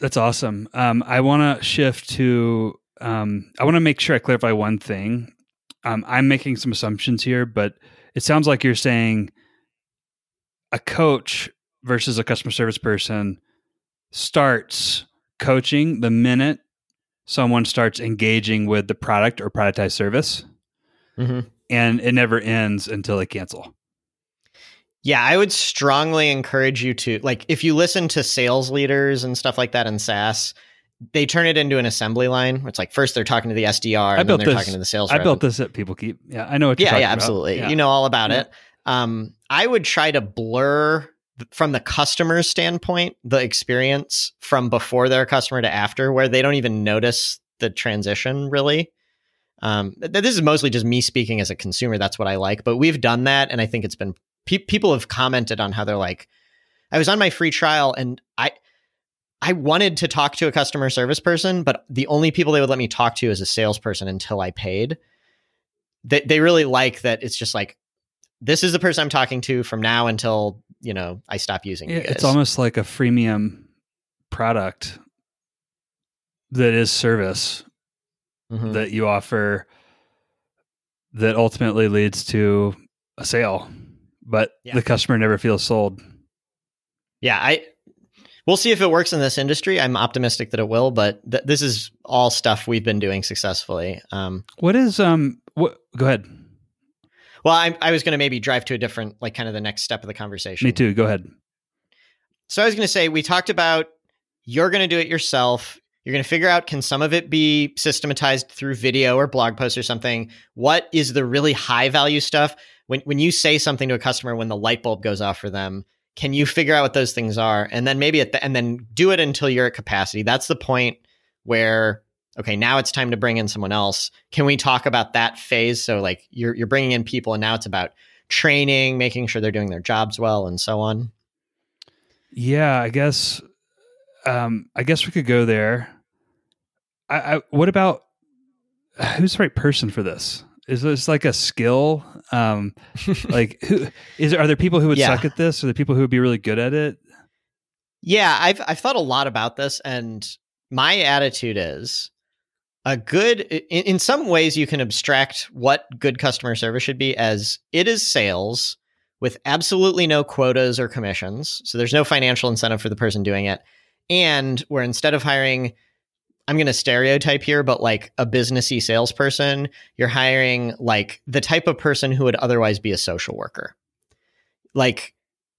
That's awesome. I want to shift to, I want to make sure I clarify one thing. I'm making some assumptions here, but it sounds like you're saying a coach versus a customer service person starts coaching the minute someone starts engaging with the product or productized service, mm-hmm. and it never ends until they cancel. Yeah, I would strongly encourage you to, like, if you listen to sales leaders and stuff like that in SaaS, they turn it into an assembly line. It's like, first they're talking to the SDR and then they're talking to the sales rep. I built this at PeopleKeep. Yeah, I know what you're talking about. Yeah, absolutely. Yeah. You know all about it. I would try to blur from the customer's standpoint the experience from before they're a customer to after, where they don't even notice the transition really. This is mostly just me speaking as a consumer. That's what I like. But we've done that, and I think it's been people have commented on how they're like, I was on my free trial and I wanted to talk to a customer service person, but the only people they would let me talk to is a salesperson until I paid. They really like that. It's just like, this is the person I'm talking to from now until, you know, I stop using you guys. It's almost like a freemium product that is service, mm-hmm. that you offer that ultimately leads to a sale, but the customer never feels sold. Yeah. We'll see if it works in this industry. I'm optimistic that it will, but this is all stuff we've been doing successfully. Go ahead. Well, I was going to maybe drive to a different, like, kind of the next step of the conversation. Me too. Go ahead. So I was going to say, we talked about, you're going to do it yourself. You're going to figure out, can some of it be systematized through video or blog posts or something? What is the really high value stuff? When you say something to a customer, when the light bulb goes off for them, can you figure out what those things are? And then maybe and then do it until you're at capacity. That's the point where, okay, now it's time to bring in someone else. Can we talk about that phase? So like, you're bringing in people and now it's about training, making sure they're doing their jobs well and so on. Yeah, I guess we could go there. What about, who's the right person for this? Is this like a skill? Like, are there people who would suck at this? Are there people who would be really good at it? Yeah, I've thought a lot about this, and my attitude is, in some ways you can abstract what good customer service should be as it is sales with absolutely no quotas or commissions. So there's no financial incentive for the person doing it. And where instead of hiring, I'm going to stereotype here, but like a businessy salesperson, you're hiring like the type of person who would otherwise be a social worker. Like,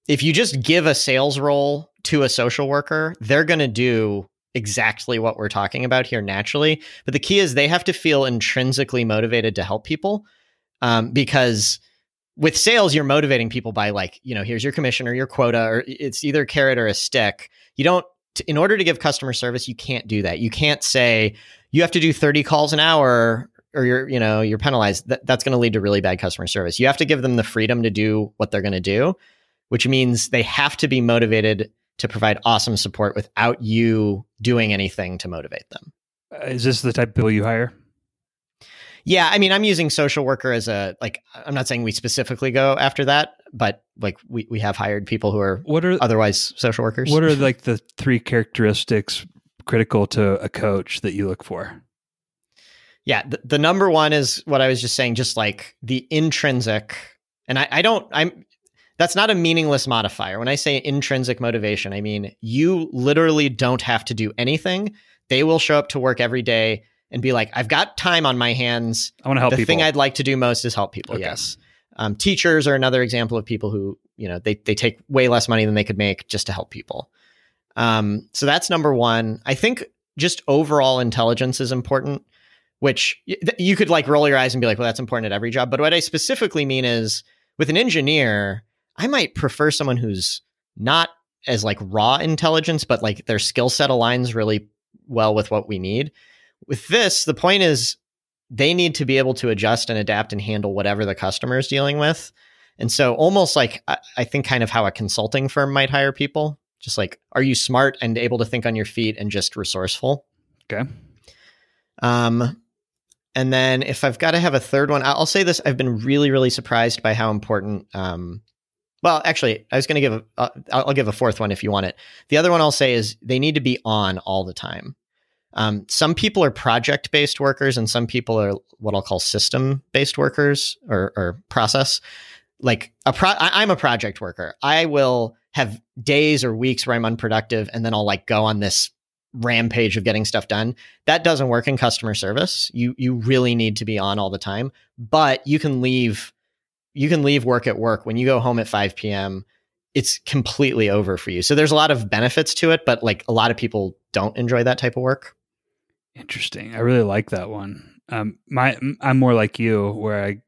if you just give a sales role to a social worker, they're going to do exactly what we're talking about here naturally. But the key is they have to feel intrinsically motivated to help people, because with sales, you're motivating people by like, you know, here's your commission or your quota, or it's either a carrot or a stick. In order to give customer service, you can't do that. You can't say you have to do 30 calls an hour or you're penalized. That's going to lead to really bad customer service. You have to give them the freedom to do what they're going to do, which means they have to be motivated to provide awesome support without you doing anything to motivate them. Is this the type of people you hire? Yeah, I mean, I'm using social worker as a, like, I'm not saying we specifically go after that, but like we have hired people who are, otherwise social workers. What are like the three characteristics critical to a coach that you look for? Yeah, the number one is what I was just saying, just like the intrinsic, and that's not a meaningless modifier. When I say intrinsic motivation, I mean, you literally don't have to do anything. They will show up to work every day and be like, I've got time on my hands. I want to help people. The thing I'd like to do most is help people. Okay. Yes. Teachers are another example of people who, you know, they take way less money than they could make just to help people. So that's number one. I think just overall intelligence is important, which you could like roll your eyes and be like, well, that's important at every job. But what I specifically mean is with an engineer, I might prefer someone who's not as like raw intelligence, but like their skill set aligns really well with what we need. With this, the point is they need to be able to adjust and adapt and handle whatever the customer is dealing with. And so almost like, I think kind of how a consulting firm might hire people, just like, are you smart and able to think on your feet and just resourceful? Okay. And then if I've got to have a third one, I'll say this, I've been really, really surprised by how important, well, actually, I was going to give I'll give a fourth one if you want it. The other one I'll say is they need to be on all the time. Some people are project-based workers and some people are what I'll call system-based workers or process. Like I'm a project worker. I will have days or weeks where I'm unproductive and then I'll like go on this rampage of getting stuff done. That doesn't work in customer service. You really need to be on all the time, but you can leave work at work. When you go home at 5 p.m., it's completely over for you. So there's a lot of benefits to it, but like a lot of people don't enjoy that type of work. Interesting. I really like that one. I'm more like you, where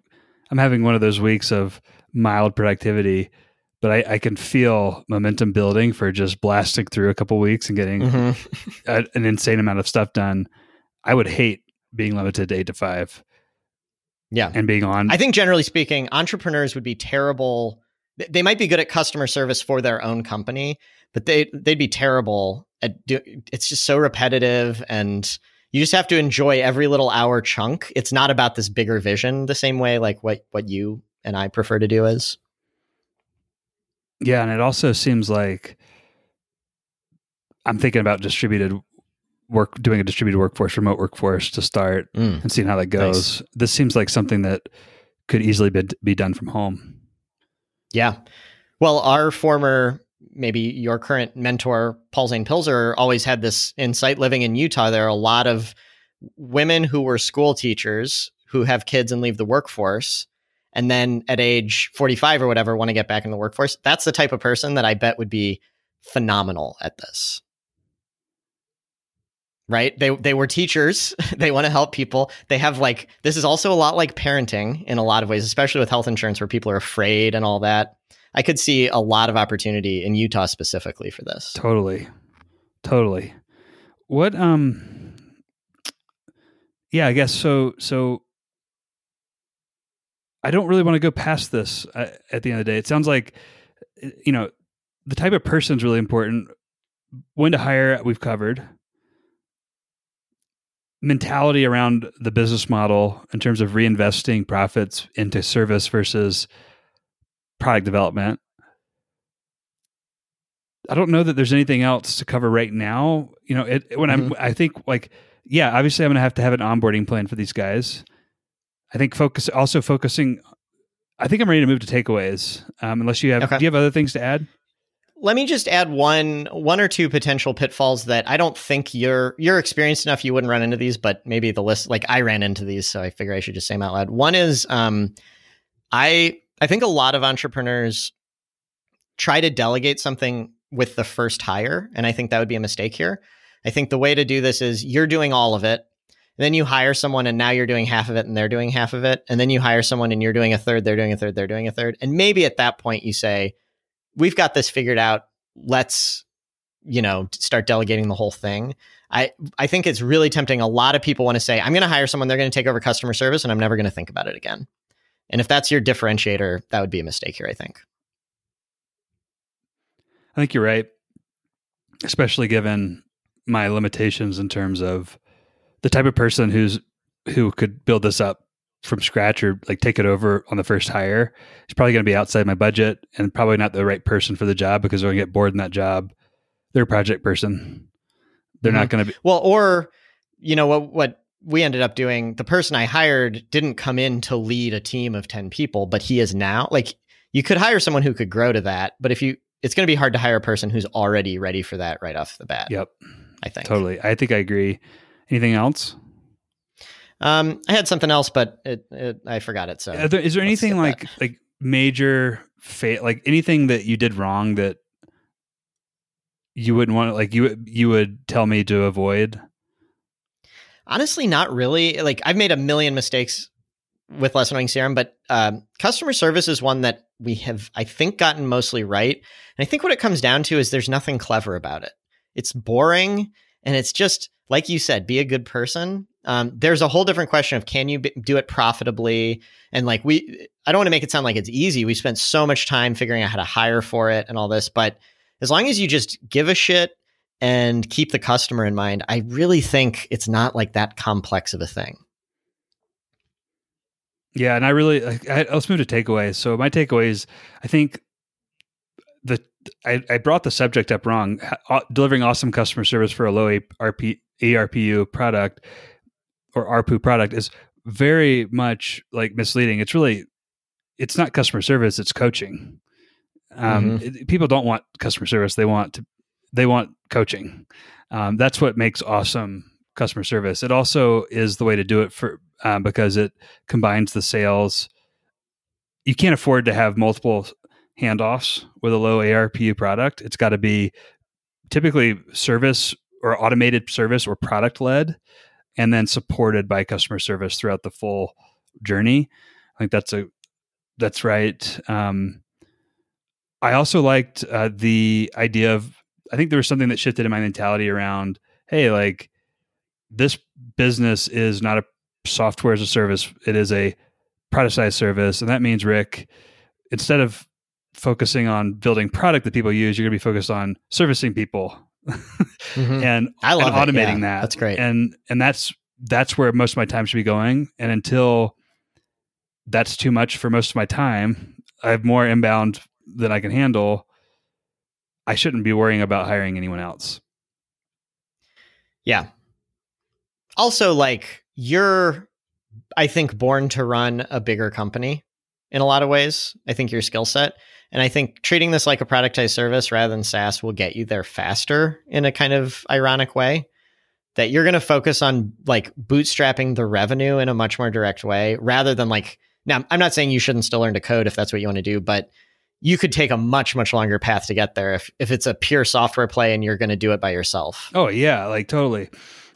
I'm having one of those weeks of mild productivity, but I can feel momentum building for just blasting through a couple of weeks and getting an insane amount of stuff done. I would hate being limited to 8 to 5. Yeah. And being on. I think generally speaking, entrepreneurs would be terrible. They might be good at customer service for their own company, but they'd be terrible at it's just so repetitive, and you just have to enjoy every little hour chunk. It's not about this bigger vision the same way like what you and I prefer to do is. Yeah. And it also seems like I'm thinking about doing a distributed workforce, remote workforce to start and seeing how that goes. Nice. This seems like something that could easily be done from home. Yeah. Well, our former, maybe your current mentor, Paul Zane Pilzer, always had this insight living in Utah. There are a lot of women who were school teachers who have kids and leave the workforce, and then at age 45 or whatever, want to get back in the workforce. That's the type of person that I bet would be phenomenal at this. Right? They were teachers. They want to help people. They have like, this is also a lot like parenting in a lot of ways, especially with health insurance where people are afraid and all that. I could see a lot of opportunity in Utah specifically for this. Totally. What, yeah, I guess so I don't really want to go past this at the end of the day. It sounds like, you know, the type of person is really important. When to hire, we've covered. Mentality around the business model in terms of reinvesting profits into service versus product development. I don't know that there's anything else to cover right now. You know, I think like, yeah, obviously I'm going to have an onboarding plan for these guys. I think I think I'm ready to move to takeaways. Unless you have, okay. Do you have other things to add? Let me just add one or two potential pitfalls that I don't think you're experienced enough. You wouldn't run into these, but maybe the list, like I ran into these. So I figure I should just say them out loud. One is, I think a lot of entrepreneurs try to delegate something with the first hire. And I think that would be a mistake here. I think the way to do this is you're doing all of it. And then you hire someone and now you're doing half of it and they're doing half of it. And then you hire someone and you're doing a third, they're doing a third, they're doing a third. And maybe at that point you say, we've got this figured out. Let's, you know, start delegating the whole thing. I think it's really tempting. A lot of people want to say, I'm going to hire someone, they're going to take over customer service, and I'm never going to think about it again. And if that's your differentiator, that would be a mistake here, I think. I think you're right, especially given my limitations in terms of the type of person who could build this up from scratch or like take it over on the first hire is probably going to be outside my budget and probably not the right person for the job because they're going to get bored in that job. They're a project person. They're not going to be. Well, or, you know, what we ended up doing, the person I hired didn't come in to lead a team of 10 people, but he is now, like, you could hire someone who could grow to that, but if you, it's going to be hard to hire a person who's already ready for that right off the bat. Yep. I think. Totally. I think I agree. Anything else? I had something else, but I forgot it. So is there anything like major like anything that you did wrong that you wouldn't want to, like you would tell me to avoid? Honestly, not really. Like I've made a million mistakes with Less Annoying CRM, but customer service is one that we have, I think, gotten mostly right. And I think what it comes down to is there's nothing clever about it. It's boring. And it's just, like you said, be a good person. There's a whole different question of, can you do it profitably? And like I don't want to make it sound like it's easy. We spent so much time figuring out how to hire for it and all this, but as long as you just give a shit and keep the customer in mind, I really think it's not like that complex of a thing. Yeah. And I really, let's move to takeaways. So my takeaways, I think I brought the subject up wrong. Delivering awesome customer service for a low ARPU product or ARPU product is very much like misleading. It's really, it's not customer service, it's coaching. People don't want customer service. They want coaching. That's what makes awesome customer service. It also is the way to do it for, because it combines the sales. You can't afford to have multiple handoffs with a low ARPU product. It's got to be typically service or automated service or product led, and then supported by customer service throughout the full journey. I think that's right. I also liked the idea of, I think there was something that shifted in my mentality around, hey, like this business is not a software as a service. It is a productized service. And that means, Rick, instead of focusing on building product that people use, you're going to be focused on servicing people and automating that. That's great. And that's where most of my time should be going. And until that's too much for most of my time, I have more inbound than I can handle. I shouldn't be worrying about hiring anyone else. Yeah. Also, like you're, I think, born to run a bigger company in a lot of ways. I think your skill set. And I think treating this like a productized service rather than SaaS will get you there faster in a kind of ironic way, that you're going to focus on like bootstrapping the revenue in a much more direct way rather than like, now I'm not saying you shouldn't still learn to code if that's what you want to do, but you could take a much, much longer path to get there if it's a pure software play and you're going to do it by yourself. Oh yeah. Like totally.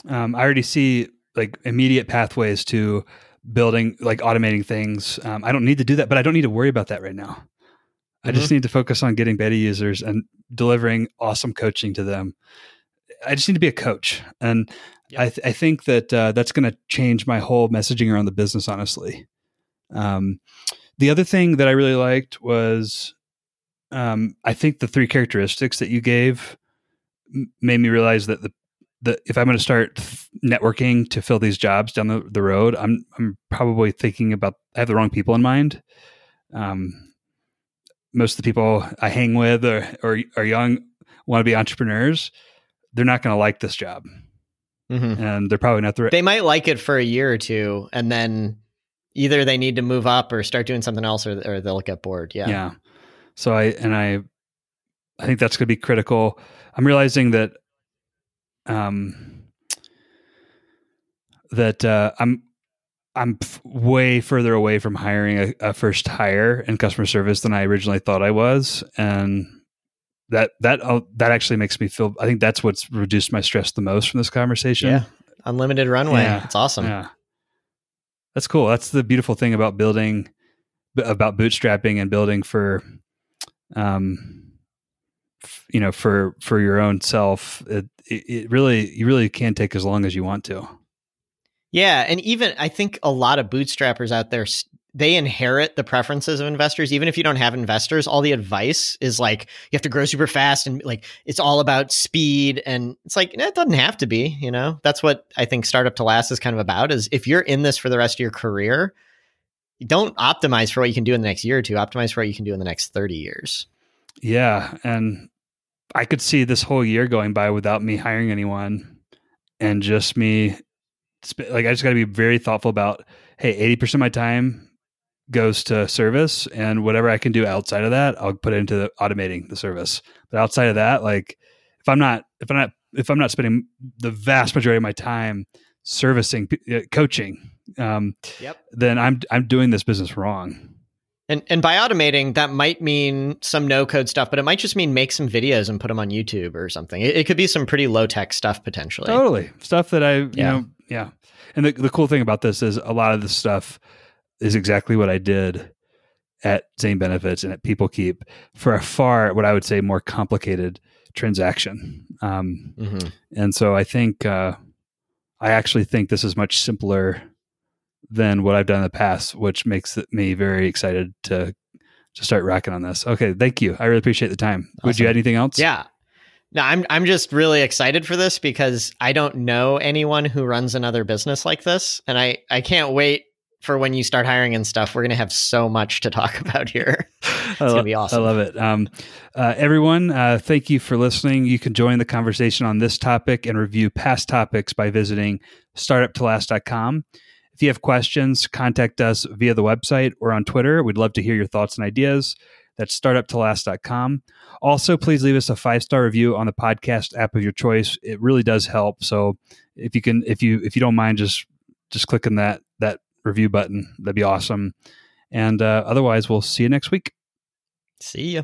I already see like immediate pathways to building, like automating things. I don't need to do that, but I don't need to worry about that right now. I just need to focus on getting beta users and delivering awesome coaching to them. I just need to be a coach. And I think that that's going to change my whole messaging around the business, honestly. The other thing that I really liked was I think the three characteristics that you gave made me realize that the if I'm going to start networking to fill these jobs down the road, I'm probably thinking about, I have the wrong people in mind. Most of the people I hang with or are young, want to be entrepreneurs. They're not going to like this job. And they're probably not the right. They might like it for a year or two, and then either they need to move up or start doing something else, or they'll get bored. Yeah. So I think that's going to be critical. I'm realizing that I'm way further away from hiring a first hire in customer service than I originally thought I was. And that actually makes me feel, I think that's what's reduced my stress the most from this conversation. Yeah. Unlimited runway. Yeah. It's awesome. Yeah. That's cool. That's the beautiful thing about building, about bootstrapping and building for, for your own self. It really, you really can take as long as you want to. Yeah. And even I think a lot of bootstrappers out there, they inherit the preferences of investors. Even if you don't have investors, all the advice is like, you have to grow super fast. And like, it's all about speed. And it's like, no, it doesn't have to be, you know, that's what I think Startup to Last is kind of about, is if you're in this for the rest of your career, don't optimize for what you can do in the next year or two, optimize for what you can do in the next 30 years. Yeah. And I could see this whole year going by without me hiring anyone and just me, like, I just got to be very thoughtful about, hey, 80% of my time goes to service, and whatever I can do outside of that, I'll put into the automating the service. But outside of that, like if I'm not spending the vast majority of my time servicing, coaching, then I'm doing this business wrong. And by automating, that might mean some no code stuff, but it might just mean make some videos and put them on YouTube or something. It could be some pretty low tech stuff potentially. Totally. Stuff that I. And the cool thing about this is a lot of this stuff is exactly what I did at Zane Benefits and at PeopleKeep for a far, what I would say, more complicated transaction. And so I think, I actually think this is much simpler than what I've done in the past, which makes me very excited to start racking on this. Okay. Thank you. I really appreciate the time. Awesome. Would you add anything else? Yeah. No, I'm just really excited for this because I don't know anyone who runs another business like this. And I can't wait for when you start hiring and stuff. We're going to have so much to talk about here. It's going to be awesome. I love it. Everyone, thank you for listening. You can join the conversation on this topic and review past topics by visiting startuptolast.com. If you have questions, contact us via the website or on Twitter. We'd love to hear your thoughts and ideas. That's startuptolast.com. Also, please leave us a 5-star review on the podcast app of your choice. It really does help. So if you can, if you don't mind, just clicking that review button, that'd be awesome. And otherwise, we'll see you next week. See ya.